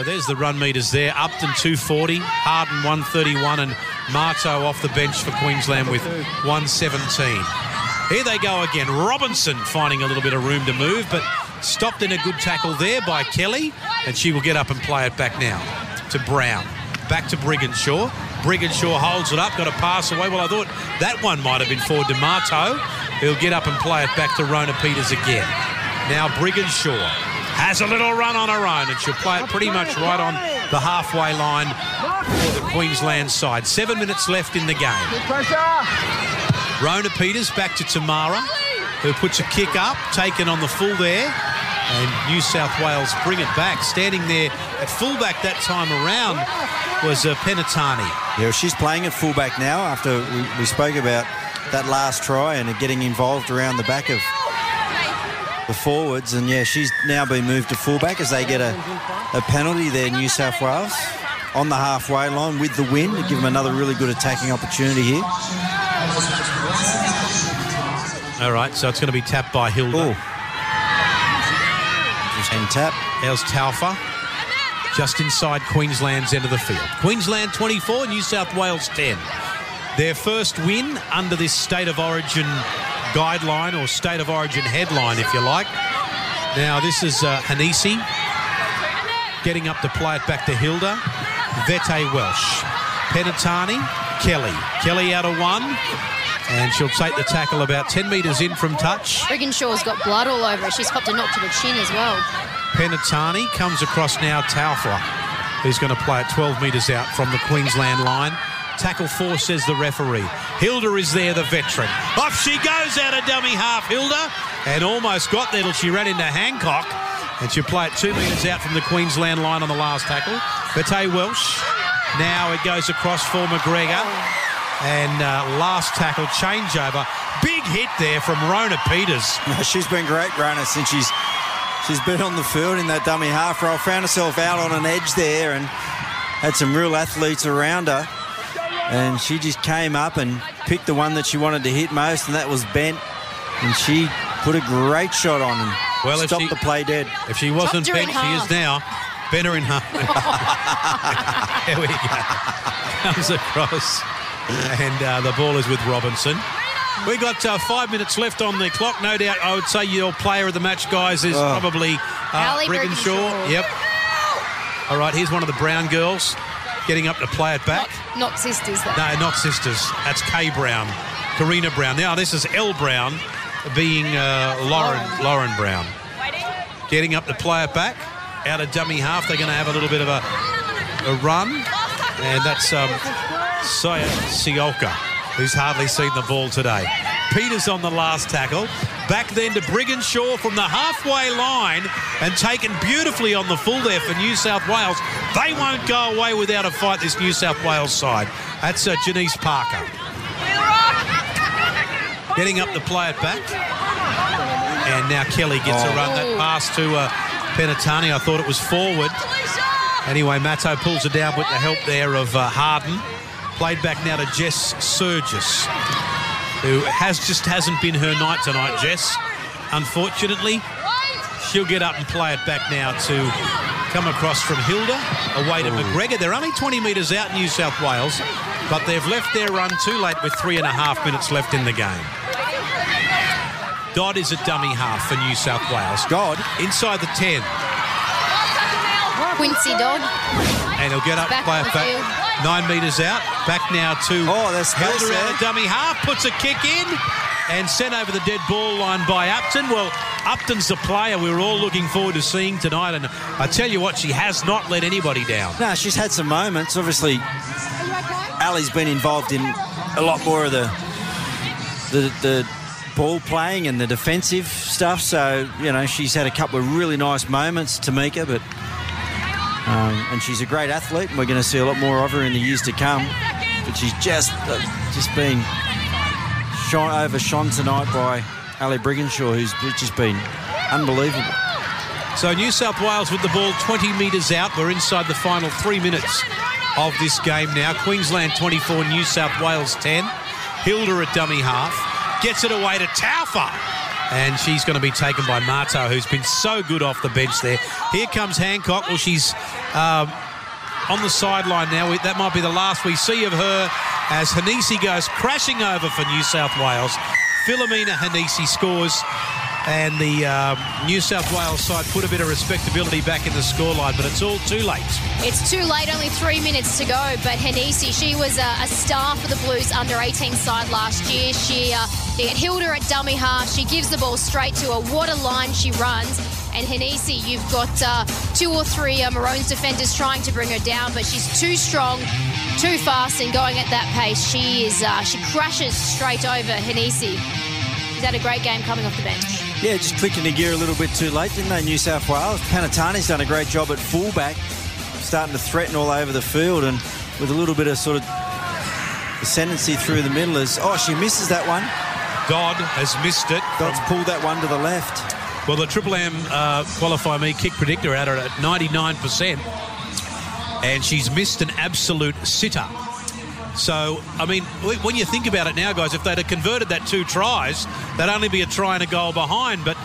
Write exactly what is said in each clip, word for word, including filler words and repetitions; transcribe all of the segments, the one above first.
So there's the run meters there. Upton two forty, Harden one thirty-one, and Marto off the bench for Queensland with one seventeen. Here they go again. Robinson finding a little bit of room to move, but stopped in a good tackle there by Kelly, and she will get up and play it back now to Brown. Back to Brigginshaw. Brigginshaw holds it up, got a pass away. Well, I thought that one might have been forward to Marto. He'll get up and play it back to Rona Peters again. Now Brigginshaw has a little run on her own, and she'll play it pretty much right on the halfway line for the Queensland side. Seven minutes left in the game. Rona Peters back to Tamara, who puts a kick up, taken on the full there, and New South Wales bring it back. Standing there at fullback that time around was uh, Penatani. Yeah, she's playing at fullback now after we, we spoke about that last try and getting involved around the back of the forwards, and yeah, she's now been moved to fullback as they get a, a penalty there, New South Wales, on the halfway line with the win to give them another really good attacking opportunity here. All right, so it's going to be tapped by Hilda. Ooh. And tap. There's Taufa, just inside Queensland's end of the field. Queensland twenty-four, New South Wales ten. Their first win under this State of Origin guideline, or State of Origin headline, if you like. Now, this is uh, Hanisi getting up to play it back to Hilda. Bette Welsh, Penatani, Kelly. Kelly out of one, and she'll take the tackle about ten metres in from touch. Brigginshaw's got blood all over her. She's copped a knock to the chin as well. Penatani comes across now Taufa, who's going to play it twelve metres out from the Queensland line. Tackle four, says the referee. Hilda is there, the veteran. Off she goes out of dummy half, Hilda, and almost got there till she ran into Hancock, and she'll play it two metres out from the Queensland line on the last tackle. Bette Welsh. Now it goes across for McGregor, and uh, last tackle, changeover. Big hit there from Rona Peters. She's been great, Rona, since she's, she's been on the field in that dummy half roll. Found herself out on an edge there and had some real athletes around her. And she just came up and picked the one that she wanted to hit most, and that was bent. And she put a great shot on and well, stopped she, the play dead. If she wasn't bent, she is now. Bent her in half. There we go. Comes across. And uh, the ball is with Robinson. We've got uh, five minutes left on the clock. No doubt, I would say your player of the match, guys, is oh. probably uh, Ali Brigginshaw. Brigginshaw. Yep. All right, here's one of the Brown girls getting up to play it back. Not, not sisters, though. No, not sisters. That's Kay Brown, Karina Brown. Now, this is Elle Brown being uh, Lauren, Lauren Brown. Getting up to play it back. Out of dummy half, they're going to have a little bit of a, a run. And that's um, Saya Siolka, who's hardly seen the ball today. Peters on the last tackle. Back then to Brigginshaw from the halfway line, and taken beautifully on the full there for New South Wales. They won't go away without a fight, this New South Wales side. That's uh, Janice Parker. Getting up to play it back. And now Kelly gets oh. a run. That pass to uh, Penatani, I thought it was forward. Anyway, Matto pulls it down with the help there of uh, Harden. Played back now to Jess Surgis, who has just hasn't been her night tonight, Jess, unfortunately. She'll get up and play it back now to come across from Hilda, away to Ooh. McGregor. They're only twenty metres out, New South Wales, but they've left their run too late with three and a half minutes left in the game. Dodd is a dummy half for New South Wales. Dodd inside the ten. Quincy Dodd. And he'll get up and play it back. Field. Nine metres out. Back now to oh, that's Hilda out of dummy half. Puts a kick in and sent over the dead ball line by Upton. Well, Upton's the player we were all looking forward to seeing tonight, and I tell you what, she has not let anybody down. No, she's had some moments. Obviously, Ali's been involved in a lot more of the the, the ball playing and the defensive stuff, so, you know, she's had a couple of really nice moments, Tamika, but... Um, and she's a great athlete, and we're going to see a lot more of her in the years to come. But she's just uh, just been shone, overshone tonight by Ali Brigginshaw, who's just been unbelievable. So New South Wales with the ball twenty metres out. We're inside the final three minutes of this game now. Queensland twenty-four, New South Wales ten. Hilda at dummy half. Gets it away to Taufa. and she's going to be taken by Marto, who's been so good off the bench there. Here comes Hancock. Well, she's um, on the sideline now. That might be the last we see of her as Hanisi goes crashing over for New South Wales. Philomena Hanisi scores, and the um, New South Wales side put a bit of respectability back in the scoreline, but it's all too late. It's too late, only three minutes to go, but Hanisi, she was a, a star for the Blues under eighteen side last year. She uh, they had Hilda at dummy half. She gives the ball straight to her. What a line she runs. And Hanisi, you've got uh, two or three uh, Maroons defenders trying to bring her down, but she's too strong, too fast, and going at that pace, she is uh, she crashes straight over Hanisi. She's had a great game coming off the bench. Yeah, just clicked into gear a little bit too late, didn't they, New South Wales? Panatani's done a great job at fullback, starting to threaten all over the field, and with a little bit of sort of ascendancy through the middle. Is, oh, she misses that one. Dodd has missed it. Dodd's pulled that one to the left. Well, the Triple M uh, Qualify Me kick predictor out at ninety-nine percent, and she's missed an absolute sitter. So, I mean, when you think about it now, guys, if they'd have converted that two tries, they'd only be a try and a goal behind, but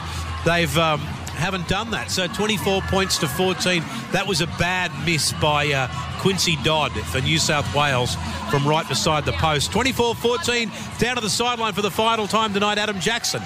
they've um, haven't done that. So twenty-four points to fourteen. That was a bad miss by uh, Quincy Dodd for New South Wales from right beside the post. twenty-four fourteen, down to the sideline for the final time tonight, Adam Jackson.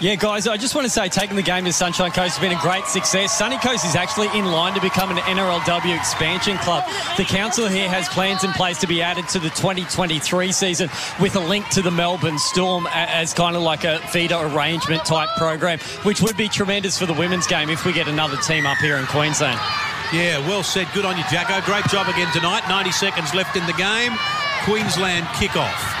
Yeah, guys, I just want to say taking the game to Sunshine Coast has been a great success. Sunny Coast is actually in line to become an N R L W expansion club. The council here has plans in place to be added to the twenty twenty-three season with a link to the Melbourne Storm as kind of like a feeder arrangement type program, which would be tremendous for the women's game if we get another team up here in Queensland. Yeah, well said. Good on you, Jacko. Great job again tonight. ninety seconds left in the game. Queensland kickoff.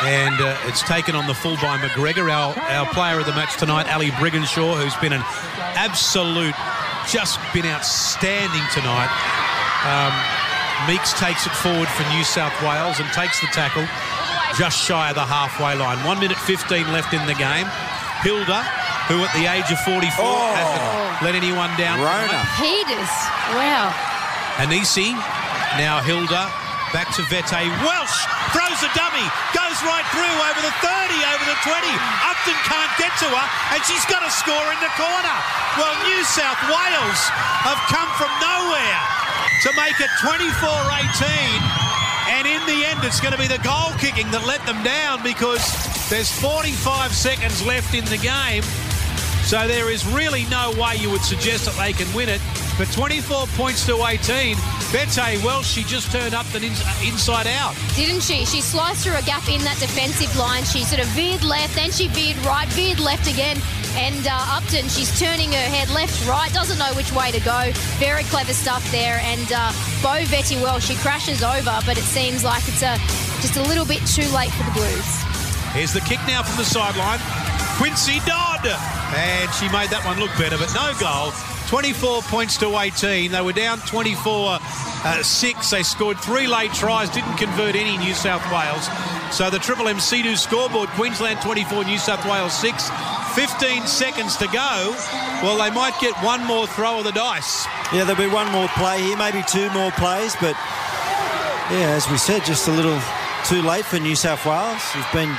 And uh, it's taken on the full by McGregor, our, our player of the match tonight, Ali Brigginshaw, who's been an absolute, just been outstanding tonight. Um, Meeks takes it forward for New South Wales and takes the tackle just shy of the halfway line. one minute fifteen left in the game. Hilda, who at the age of forty-four oh, hasn't let anyone down. Rona Peters, wow. Hanisi, now Hilda. Back to Bette Welsh, throws a dummy, goes right through over the thirty, over the twenty. Upton can't get to her, and she's got to score in the corner. Well, New South Wales have come from nowhere to make it twenty-four eighteen, and in the end it's going to be the goal kicking that let them down because there's forty-five seconds left in the game. So there is really no way you would suggest that they can win it. But twenty-four points to eighteen, Bette Welsh, she just turned up the inside out. Didn't she? She sliced through a gap in that defensive line. She sort of veered left, then she veered right, veered left again. And uh, Upton, she's turning her head left, right, doesn't know which way to go. Very clever stuff there. And uh, Bo Bette Welsh, she crashes over, but it seems like it's a, just a little bit too late for the Blues. Here's the kick now from the sideline. Quincy Dodd, and she made that one look better, but no goal. twenty-four points to eighteen. They were down twenty-four six. They scored three late tries, didn't convert any, New South Wales. So the Triple M C two scoreboard, Queensland twenty-four, New South Wales six. fifteen seconds to go. Well, they might get one more throw of the dice. Yeah, there'll be one more play here, maybe two more plays, but yeah, as we said, just a little too late for New South Wales. It's been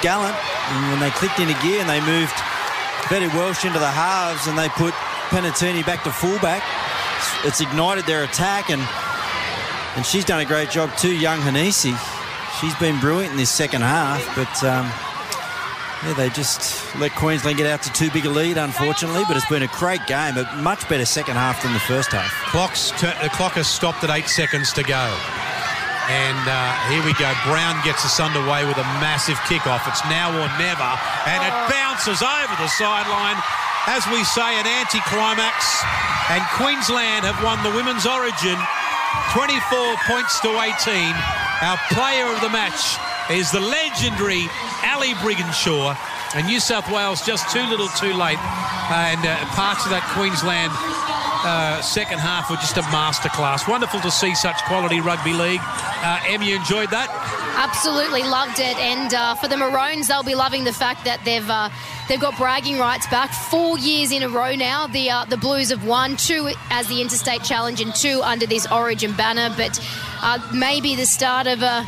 gallant, and when they clicked into gear and they moved Bette Welsh into the halves and they put Penatini back to fullback, it's ignited their attack, and and she's done a great job too, young Hanisi. She's been brilliant in this second half, but um, yeah, they just let Queensland get out to too big a lead, unfortunately, but it's been a great game, a much better second half than the first half. Clock's the clock has stopped at eight seconds to go. And uh, here we go. Brown gets us underway with a massive kickoff. It's now or never. And it bounces over the sideline. As we say, an anticlimax. And Queensland have won the Women's Origin. twenty-four points to eighteen. Our player of the match is the legendary Ali Brigginshaw. And New South Wales just too little too late. And uh, parts of that Queensland uh, second half were just a masterclass. Wonderful to see such quality rugby league. Uh, Em, you enjoyed that? Absolutely loved it. And uh, for the Maroons, they'll be loving the fact that they've uh, they've got bragging rights back. Four years in a row now, the uh, the Blues have won two as the Interstate Challenge and two under this Origin banner. But uh, maybe the start of a,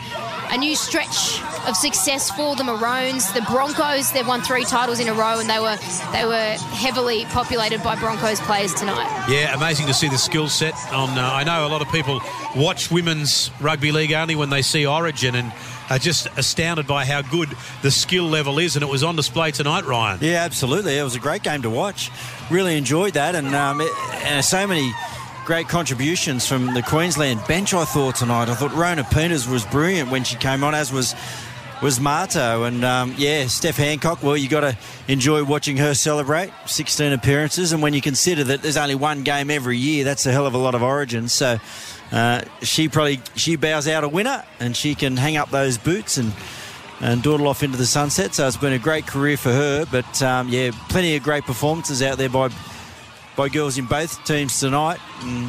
a new stretch of success for the Maroons. The Broncos, they've won three titles in a row, and they were they were heavily populated by Broncos players tonight. Yeah, amazing to see the skill set. On uh, I know a lot of people watch women's rugby league only when they see Origin, and are just astounded by how good the skill level is, and it was on display tonight, Ryan. Yeah, absolutely. It was a great game to watch. Really enjoyed that, and, um, it, and so many great contributions from the Queensland bench, I thought, tonight. I thought Rona Peters was brilliant when she came on, as was was Marto. And, um, yeah, Steph Hancock, well, you got to enjoy watching her celebrate. sixteen appearances, and when you consider that there's only one game every year, that's a hell of a lot of Origins. So uh, she probably she bows out a winner, and she can hang up those boots and, and dawdle off into the sunset. So it's been a great career for her. But, um, yeah, plenty of great performances out there by... by girls in both teams tonight.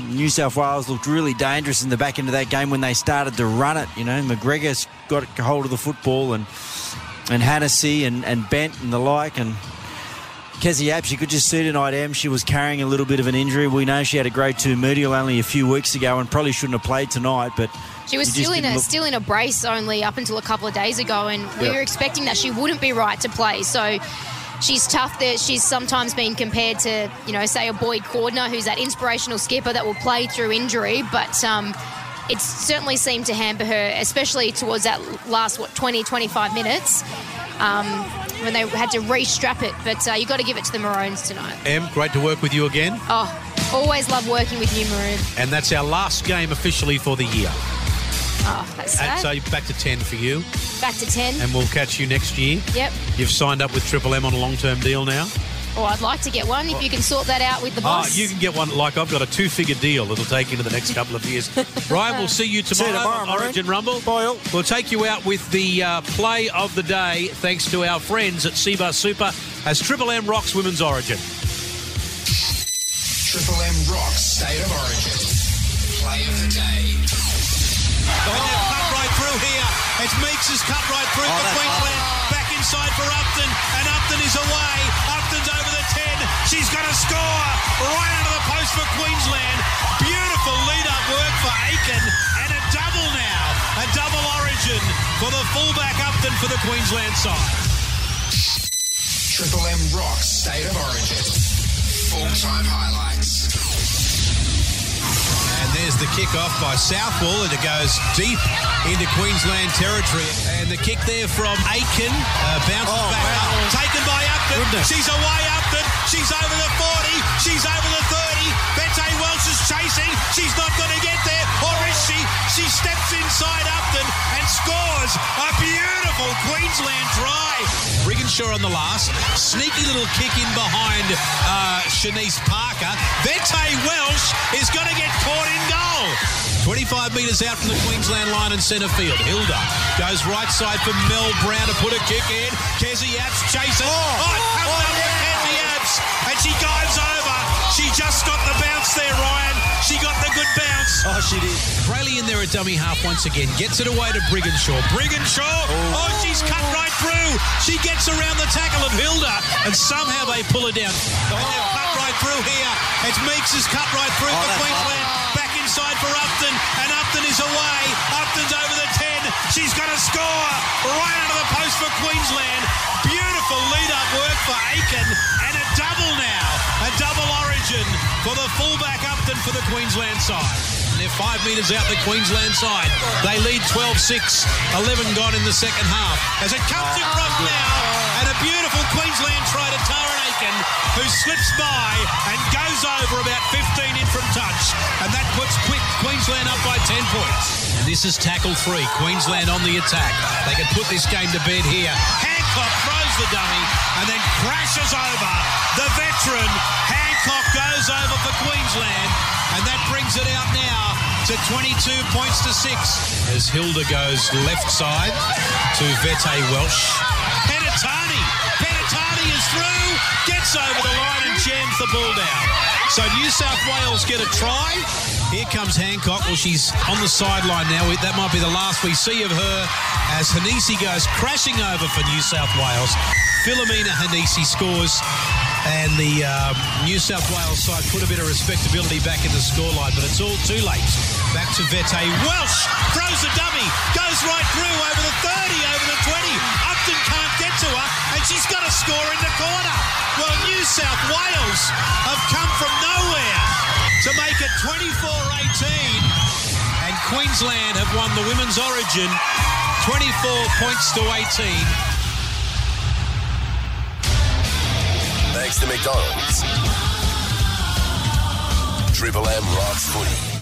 New South Wales looked really dangerous in the back end of that game when they started to run it. You know, McGregor's got hold of the football, and and Hanisi and, and Bent and the like, and Kezie Apps, you could just see tonight, Em, she was carrying a little bit of an injury. We know she had a grade two medial only a few weeks ago and probably shouldn't have played tonight, but... She was still in, a, look... still in a brace only up until a couple of days ago, and we yep. were expecting that she wouldn't be right to play, so... She's tough. That she's sometimes been compared to, you know, say a Boyd Cordner, who's that inspirational skipper that will play through injury. But um, it certainly seemed to hamper her, especially towards that last, what, twenty, twenty-five minutes um, when they had to re-strap it. But uh, you've got to give it to the Maroons tonight. Em, great to work with you again. Oh, always love working with you, Maroon. And that's our last game officially for the year. Oh, that's sad. And so back to ten for you. Back to ten. And we'll catch you next year. Yep. You've signed up with Triple M on a long-term deal now. Oh, I'd like to get one. If you can sort that out with the boss. Oh, you can get one. Like, I've got a two-figure deal that'll take you to the next couple of years. Ryan, we'll see you tomorrow, see you tomorrow on Origin Rumble. Bye. We'll take you out with the uh, play of the day, thanks to our friends at Seabus Super, as Triple M rocks Women's Origin. Triple M rocks State of Origin. Play of the day. Oh, now cut right through here. It's Meeks has cut right through oh, for Queensland. Oh. Back inside for Upton, and Upton is away. Upton's over the ten. She's going to score right under the post for Queensland. Beautiful lead-up work for Aiken, and a double now. A double Origin for the fullback Upton for the Queensland side. Triple M rocks State of Origin. Full-time highlights. And there's the kick-off by Southwell, and it goes deep into Queensland territory. And the kick there from Aiken uh, bounces oh, back wow. up. Taken by Upton. Goodness. She's away, Upton. She's over the forty. She's over the thirty. Bette Welsh is chasing. She's not going to get there. Or is she? She steps inside Upton and scores a beautiful Queensland try. Brigginshaw on the last. Sneaky little kick in behind uh, Shanice Parker. Bette Welsh is going to get caught in goal. twenty-five metres out from the Queensland line in centre field. Hilda goes right side for Mel Brown to put a kick in. Kezie Apps chases. Oh, oh, it comes oh, up yeah. with Kezie Apps, and she dives over. She just got the bounce there, Ryan. She got the good bounce. Oh, she did. Crayley in there at dummy half once again. Gets it away to Brigginshaw. Brigginshaw. Oh, oh she's cut right through. She gets around the tackle of Hilda, and somehow they pull her down. Oh, oh. Through here. It's Meeks has cut right through oh, for Queensland. Hard. Back inside for Upton, and Upton is away. Upton's over the ten. She's going to score right under the post for Queensland. Beautiful lead-up work for Aiken, and a double now. A double Origin for the fullback Upton for the Queensland side. And they're five metres out the Queensland side. They lead twelve six. eleven gone in the second half. As it comes across now, and a beautiful Queensland try to Tarryn Aiken, who slips by and goes over about fifteen in from touch. And that puts quick Queensland up by ten points. And this is tackle three. Queensland on the attack. They can put this game to bed here. Hancock throws the dummy and then crashes over the veteran. Hancock goes over for Queensland, and that brings it out now to twenty-two points to six. As Hilda goes left side to Bette Welsh. Penatani, Penatani is through, gets over the line and jams the ball down. So New South Wales get a try. Here comes Hancock. Well, she's on the sideline now. That might be the last we see of her as Hanisi goes crashing over for New South Wales. Philomena Hanisi scores. and the um, New South Wales side put a bit of respectability back in the scoreline, but it's all too late. Back to Bette Welsh, throws a dummy, goes right through over the thirty, over the twenty. Upton can't get to her, and she's got a score in the corner. Well, New South Wales have come from nowhere to make it twenty-four eighteen, and Queensland have won the Women's Origin twenty-four points to eighteen. Thanks to McDonald's. Triple M rocks footy.